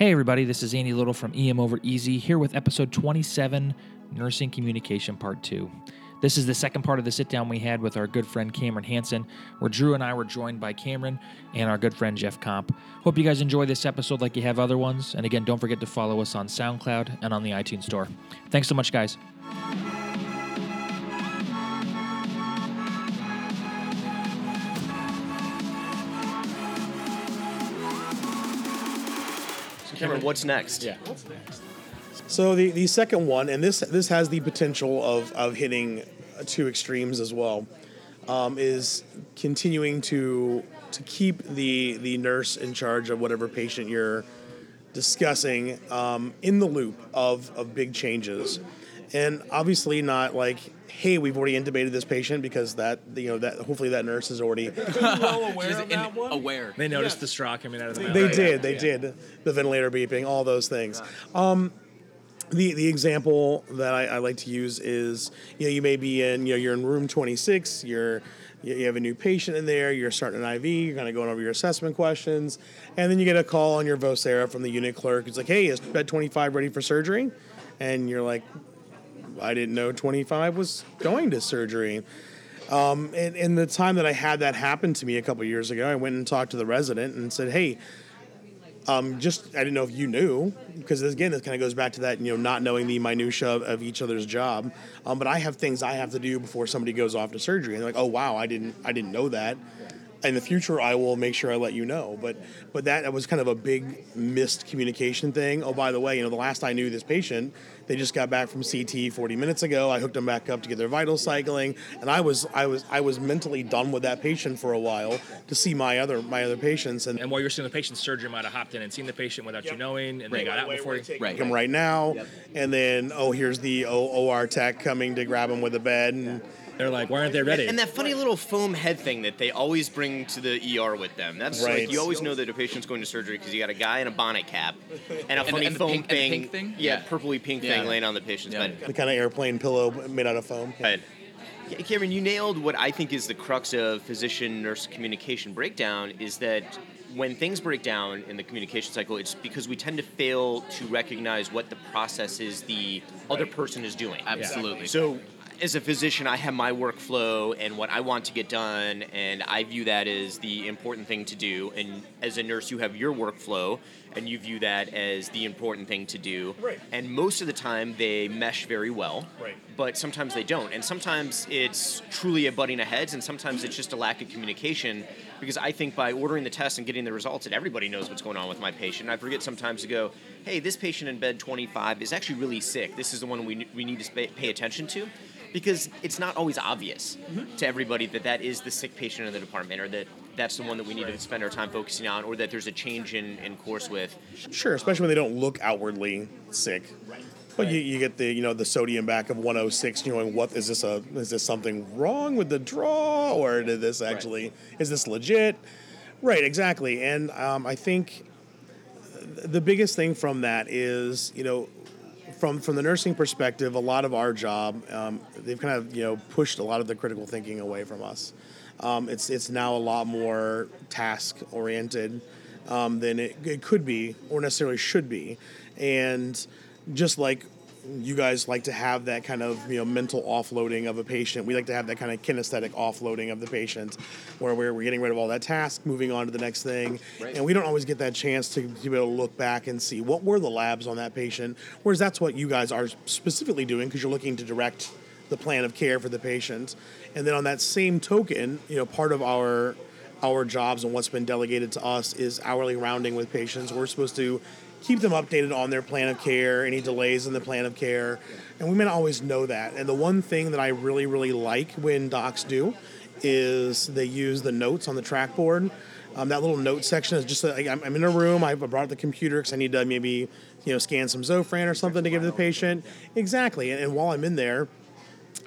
Hey everybody, this is Andy Little from EM Over Easy, here with episode 27, Nursing Communication Part 2. This is the second part of the sit-down we had with our good friend Cameron Hansen, where Drew and I were joined by Cameron and our good friend Jeff Comp. Hope you guys enjoy this episode like you have other ones, and again, don't forget to follow us on SoundCloud and on the iTunes Store. Thanks so much, guys. Cameron, what's next? Yeah. What's next? So the second one, and this has the potential of hitting two extremes as well, is continuing to keep the nurse in charge of whatever patient you're discussing in the loop of big changes, and obviously not like, hey, we've already intubated this patient, because that hopefully that nurse is already well aware of that one. Aware. They noticed the straw coming out of the mouth. They did. The ventilator beeping, all those things. The example that I like to use is, you may be in, you're in room 26, you have a new patient in there, you're starting an IV, you're kind of going over your assessment questions, and then you get a call on your vocera from the unit clerk. It's like, hey, is bed 25 ready for surgery? And you're like, I didn't know 25 was going to surgery. And the time that I had that happen to me a couple of years ago, I went and talked to the resident and said, hey, I didn't know if you knew, because again, this kind of goes back to that, not knowing the minutia of each other's job. But I have things I have to do before somebody goes off to surgery. And they're like, oh, wow, I didn't know that. In the future, I will make sure I let you know. But that was kind of a big missed communication thing. Oh, by the way, the last I knew this patient, they just got back from CT 40 minutes ago. I hooked them back up to get their vitals cycling, and I was mentally done with that patient for a while to see my other patients. And while you were seeing the patient, surgery might have hopped in and seen the patient without you knowing, and they got out before you. Right. Them right now, and then here's the OR tech coming to grab them with the bed and. They're like, why aren't they ready? And that funny little foam head thing that they always bring to the ER with them. That's right. Like, you always know that a patient's going to surgery because you got a guy in a bonnet cap and a funny foam thing. And the pink thing? Yeah, purpley pink thing laying on the patient's bed. The kind of airplane pillow made out of foam. Right. Cameron, you nailed what I think is the crux of physician-nurse communication breakdown, is that when things break down in the communication cycle, it's because we tend to fail to recognize what the process is the other person is doing. Absolutely. So, as a physician, I have my workflow and what I want to get done, and I view that as the important thing to do. And as a nurse, you have your workflow, and you view that as the important thing to do. Right. And most of the time, they mesh very well, right. But sometimes they don't. And sometimes it's truly a butting of heads, and sometimes it's just a lack of communication, because I think by ordering the test and getting the results, and everybody knows what's going on with my patient, I forget sometimes to go, hey, this patient in bed 25 is actually really sick. This is the one we need to pay attention to. Because it's not always obvious to everybody that is the sick patient in the department, or that that's the one that we need to spend our time focusing on, or that there's a change in course with. Sure, especially when they don't look outwardly sick. Right. But you get the the sodium back of 106, and you're going, what is this? Is this something wrong with the draw, or did this actually is this legit? Right, exactly. And I think the biggest thing from that is From the nursing perspective, a lot of our job, they've kind of pushed a lot of the critical thinking away from us. It's now a lot more task oriented than it could be, or necessarily should be. And just like you guys like to have that kind of mental offloading of a patient, we like to have that kind of kinesthetic offloading of the patient, where we're getting rid of all that task, moving on to the next thing, and we don't always get that chance to be able to look back and see what were the labs on that patient, whereas that's what you guys are specifically doing, because you're looking to direct the plan of care for the patient. And then on that same token, part of our jobs and what's been delegated to us is hourly rounding with patients. We're supposed to keep them updated on their plan of care, any delays in the plan of care. And we may not always know that. And the one thing that I really, really like when docs do is they use the notes on the track board. That little note section is just like, I'm in a room, I brought the computer because I need to maybe, scan some Zofran or something to give to the patient. Exactly. And while I'm in there,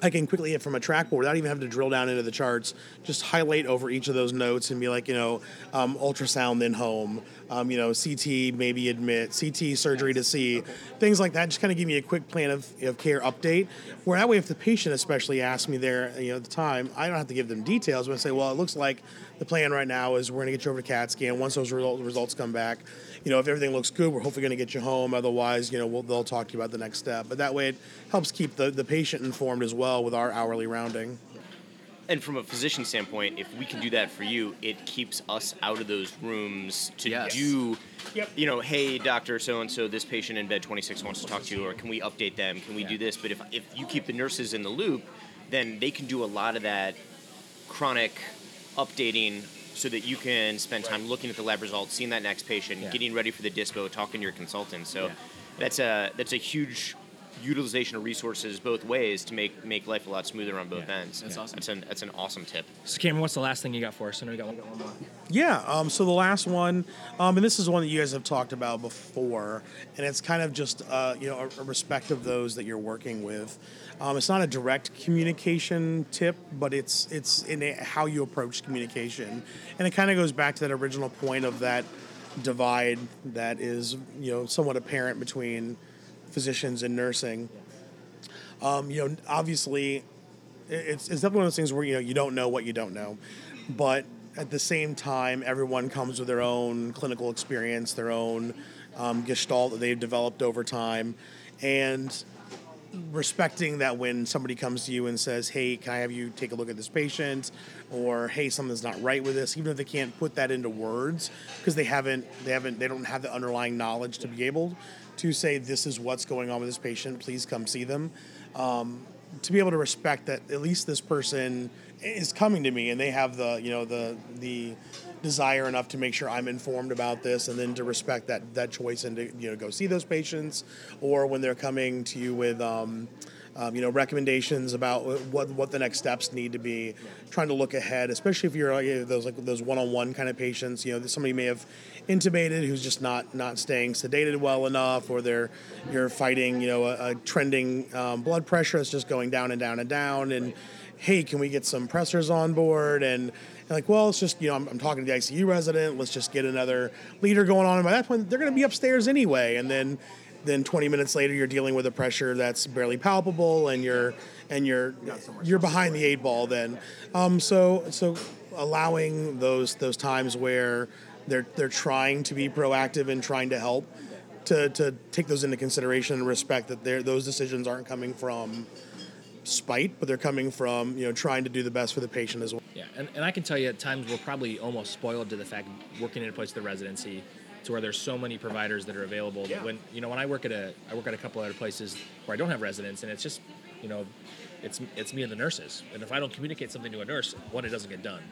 I can quickly hit from a trackboard without even having to drill down into the charts, just highlight over each of those notes and be like, ultrasound, then home, CT, maybe admit, CT, surgery to see, things like that. Just kind of give me a quick plan of care update, where that way if the patient especially asks me there, at the time, I don't have to give them details, but I say, well, it looks like the plan right now is we're going to get you over to CAT scan. Once those results come back, if everything looks good, we're hopefully going to get you home. Otherwise, they'll talk to you about the next step. But that way it helps keep the patient informed as well with our hourly rounding. And from a physician standpoint, if we can do that for you, it keeps us out of those rooms to do, hey, Dr. So-and-so, this patient in bed 26 wants to talk to you, or can we update them? Can we do this? But if you keep the nurses in the loop, then they can do a lot of that chronic updating so that you can spend time looking at the lab results, seeing that next patient, getting ready for the dispo, talking to your consultant. So that's a huge utilization of resources both ways to make life a lot smoother on both ends. That's awesome. That's an awesome tip. So Cameron, what's the last thing you got for us? I know we got one more. So the last one, and this is one that you guys have talked about before, and it's kind of just a respect of those that you're working with. It's not a direct communication tip, but it's in how you approach communication, and it kind of goes back to that original point of that divide that is somewhat apparent between physicians and nursing. Obviously it's definitely one of those things where you don't know what you don't know, but at the same time everyone comes with their own clinical experience, their own gestalt that they've developed over time, and respecting that when somebody comes to you and says, hey, can I have you take a look at this patient, or hey, something's not right with this, even if they can't put that into words because they don't have the underlying knowledge to be able to say, this is what's going on with this patient, please come see them. To be able to respect that at least this person is coming to me and they have the desire enough to make sure I'm informed about this, and then to respect that choice and to go see those patients, or when they're coming to you with recommendations about what the next steps need to be, trying to look ahead, especially if you're those one-on-one kind of patients, somebody may have intubated who's just not staying sedated well enough, or you're fighting, a trending blood pressure that's just going down and down and down, and hey, can we get some pressors on board? And like, well, it's just, I'm talking to the ICU resident, let's just get another leader going on, and by that point, they're going to be upstairs anyway, and then 20 minutes later you're dealing with a pressure that's barely palpable and you're behind the eight ball then. So allowing those times where they're trying to be proactive and trying to help to take those into consideration and respect that those decisions aren't coming from spite, but they're coming from trying to do the best for the patient as well. Yeah, and I can tell you at times we're probably almost spoiled to the fact working in a place of the residency to where there's so many providers that are available. Yeah. When when I work at a couple other places where I don't have residents, and it's just it's me and the nurses. And if I don't communicate something to a nurse, it doesn't get done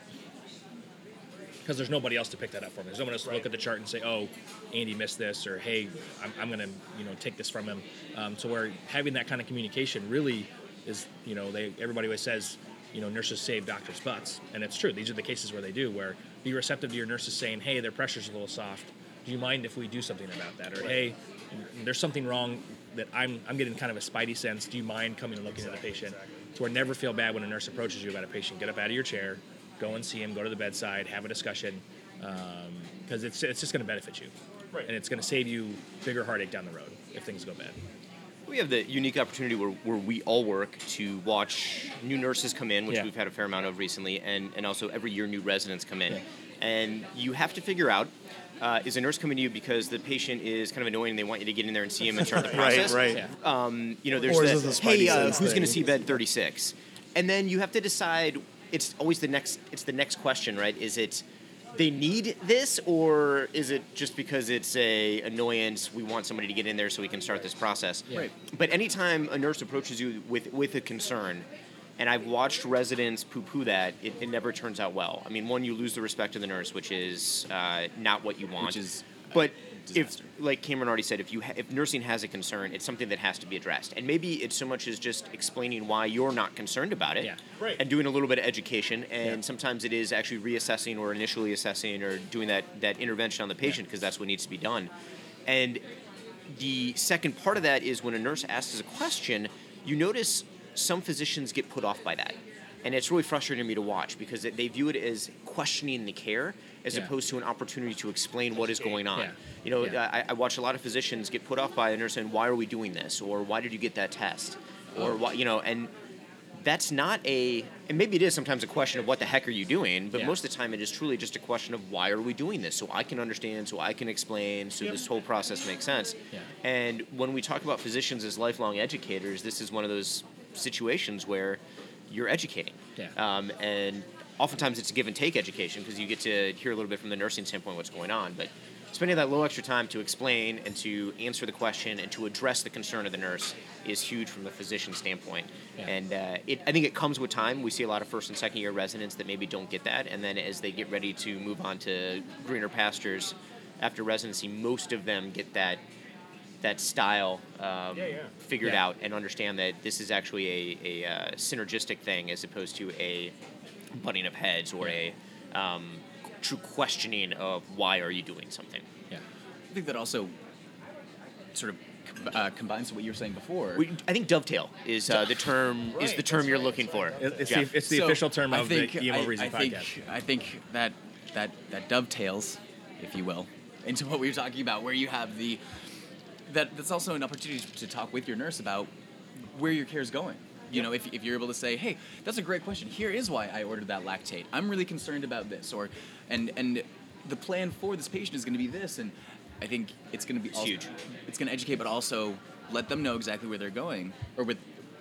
because there's nobody else to pick that up for me. There's no one else to look at the chart and say, oh, Andy missed this, or hey, I'm gonna take this from him. To where having that kind of communication really is everybody always says nurses save doctors' butts, and it's true. These are the cases where they do. Where be receptive to your nurses saying, hey, their pressure's a little soft. Do you mind if we do something about that? Or, hey, there's something wrong that I'm getting kind of a spidey sense. Do you mind coming and looking at the patient? Exactly. So I never feel bad when a nurse approaches you about a patient. Get up out of your chair, go and see him, go to the bedside, have a discussion, because it's just going to benefit you. Right. And it's going to save you bigger heartache down the road if things go bad. We have the unique opportunity where we all work to watch new nurses come in, which we've had a fair amount of recently, and also every year new residents come in. Yeah. And you have to figure out, is a nurse coming to you because the patient is kind of annoying and they want you to get in there and see him and start the process? Right. Yeah. There's who's going to see bed 36? And then you have to decide, it's always the next question, right? Is it they need this, or is it just because it's a annoyance, we want somebody to get in there so we can start this process? Yeah. Right. But anytime a nurse approaches you with a concern, and I've watched residents poo-poo that, it never turns out well. I mean, one, you lose the respect of the nurse, which is not what you want. Which is disaster. If, like Cameron already said, if nursing has a concern, it's something that has to be addressed. And maybe it's so much as just explaining why you're not concerned about it, and doing a little bit of education. And sometimes it is actually reassessing or initially assessing or doing that intervention on the patient, because that's what needs to be done. And the second part of that is when a nurse asks a question, you notice some physicians get put off by that. And it's really frustrating to me to watch because they view it as questioning the care as opposed to an opportunity to explain what is going on. Yeah. You know, I watch a lot of physicians get put off by and understand, why are we doing this? Or why did you get that test? Or why, you know, and that's not a, and maybe it is sometimes a question of what the heck are you doing, but most of the time it is truly just a question of why are we doing this? So I can understand, so I can explain, so this whole process makes sense. Yeah. And when we talk about physicians as lifelong educators, this is one of those situations where you're educating. Yeah. And oftentimes it's a give and take education because you get to hear a little bit from the nursing standpoint what's going on. But spending that little extra time to explain and to answer the question and to address the concern of the nurse is huge from the physician standpoint. Yeah. And I think it comes with time. We see a lot of first and second year residents that maybe don't get that. And then as they get ready to move on to greener pastures after residency, most of them get that style figured out and understand that this is actually a synergistic thing as opposed to a butting of heads or a true questioning of why are you doing something. Yeah, I think that also sort of combines what you were saying before. I think dovetail is the term right, is the term you're looking for. It's the official term of the EM Over Easy podcast. I think that dovetails, if you will, into what we were talking about, where you have the that's also an opportunity to talk with your nurse about where your care is going. You know, if you're able to say, hey, that's a great question. Here is why I ordered that lactate. I'm really concerned about this. Or, and the plan for this patient is going to be this. And I think it's going to be huge. It's going to educate, but also let them know exactly where they're going. Or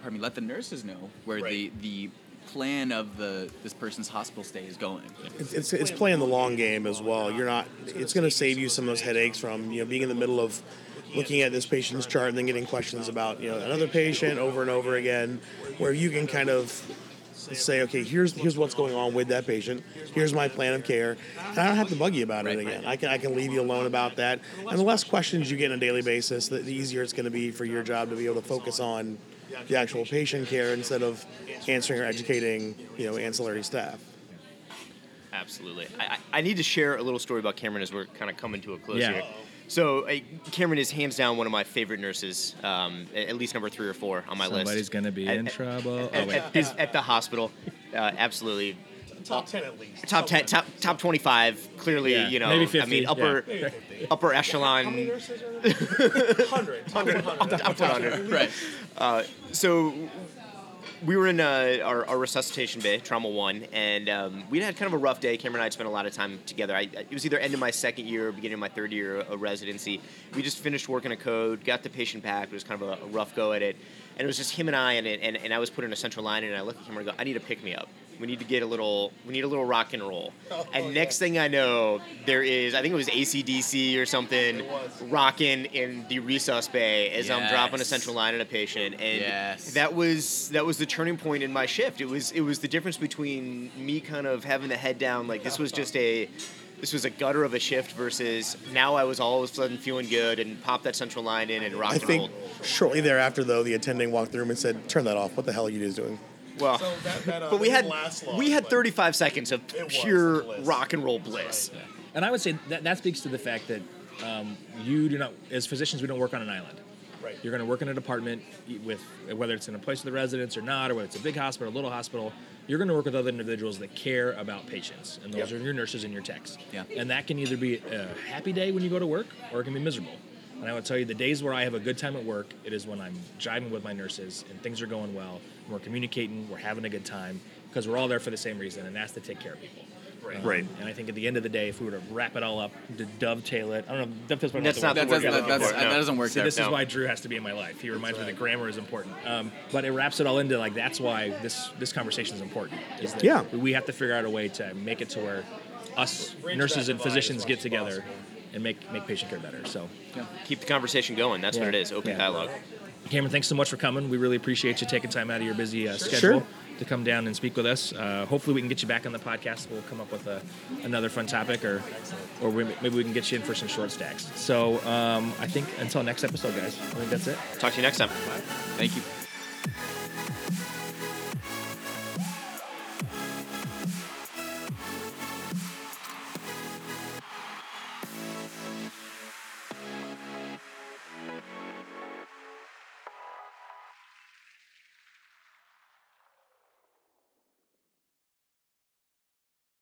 let the nurses know where the plan of this person's hospital stay is going. It's playing the long game as well. You're not. It's going to save you some of those headaches from being in the middle of looking at this patient's chart and then getting questions about another patient over and over again, where you can kind of say, okay, here's what's going on with that patient. Here's my plan of care. And I don't have to bug you about it again. I can leave you alone about that. And the less questions you get on a daily basis, the easier it's going to be for your job to be able to focus on the actual patient care instead of answering or educating ancillary staff. Absolutely. I need to share a little story about Cameron as we're kind of coming to a close here. So Cameron is hands down one of my favorite nurses, at least number 3 or 4 on my list. Somebody's going to be in trouble. At the hospital, absolutely. Top 10 at least. Top 10, top 25, clearly, maybe 50, upper echelon. How many nurses are there? 100. Up to 100, right. So we were in our resuscitation bay, Trauma 1, and we'd had kind of a rough day. Cameron and I had spent a lot of time together. It was either end of my second year or beginning of my third year of residency. We just finished working a code, got the patient back. It was kind of a rough go at it. And it was just him and I, and I was put in a central line, and I looked at Cameron and go, I need a pick-me-up. We need a little rock and roll. Next thing I know, there is, I think it was AC/DC or something, rocking in the resus bay as I'm dropping a central line on a patient. And that was the turning point in my shift. It was the difference between me kind of having the head down, like this was just a gutter of a shift versus now I was all of a sudden feeling good and popped that central line in and rock and roll. I think shortly thereafter, though, the attending walked through and said, turn that off. What the hell are you guys doing? Well, so but we had 35 seconds of pure rock and roll bliss. Right. Yeah. And I would say that speaks to the fact that you do not, as physicians, we don't work on an island. Right. You're going to work in a department with, whether it's in a place of the residents or not, or whether it's a big hospital, a little hospital, you're going to work with other individuals that care about patients. And those are your nurses and your techs. Yeah. And that can either be a happy day when you go to work, or it can be miserable. And I would tell you, the days where I have a good time at work, it is when I'm jiving with my nurses and things are going well, and we're communicating, we're having a good time, because we're all there for the same reason, and that's to take care of people. Right. And I think at the end of the day, if we were to wrap it all up, to dovetail it, I don't know, dovetail's probably not the word. That doesn't work. So this is why Drew has to be in my life. He reminds me that grammar is important. But it wraps it all into, like, that's why this conversation is important. Is that we have to figure out a way to make it to where us nurses and physicians get together and make patient care better. So keep the conversation going. That's what it is, open dialogue. Cameron, thanks so much for coming. We really appreciate you taking time out of your busy schedule to come down and speak with us. Hopefully we can get you back on the podcast. We'll come up with another fun topic, or maybe we can get you in for some short stacks. So I think until next episode, guys, I think that's it. Talk to you next time. Bye. Thank you.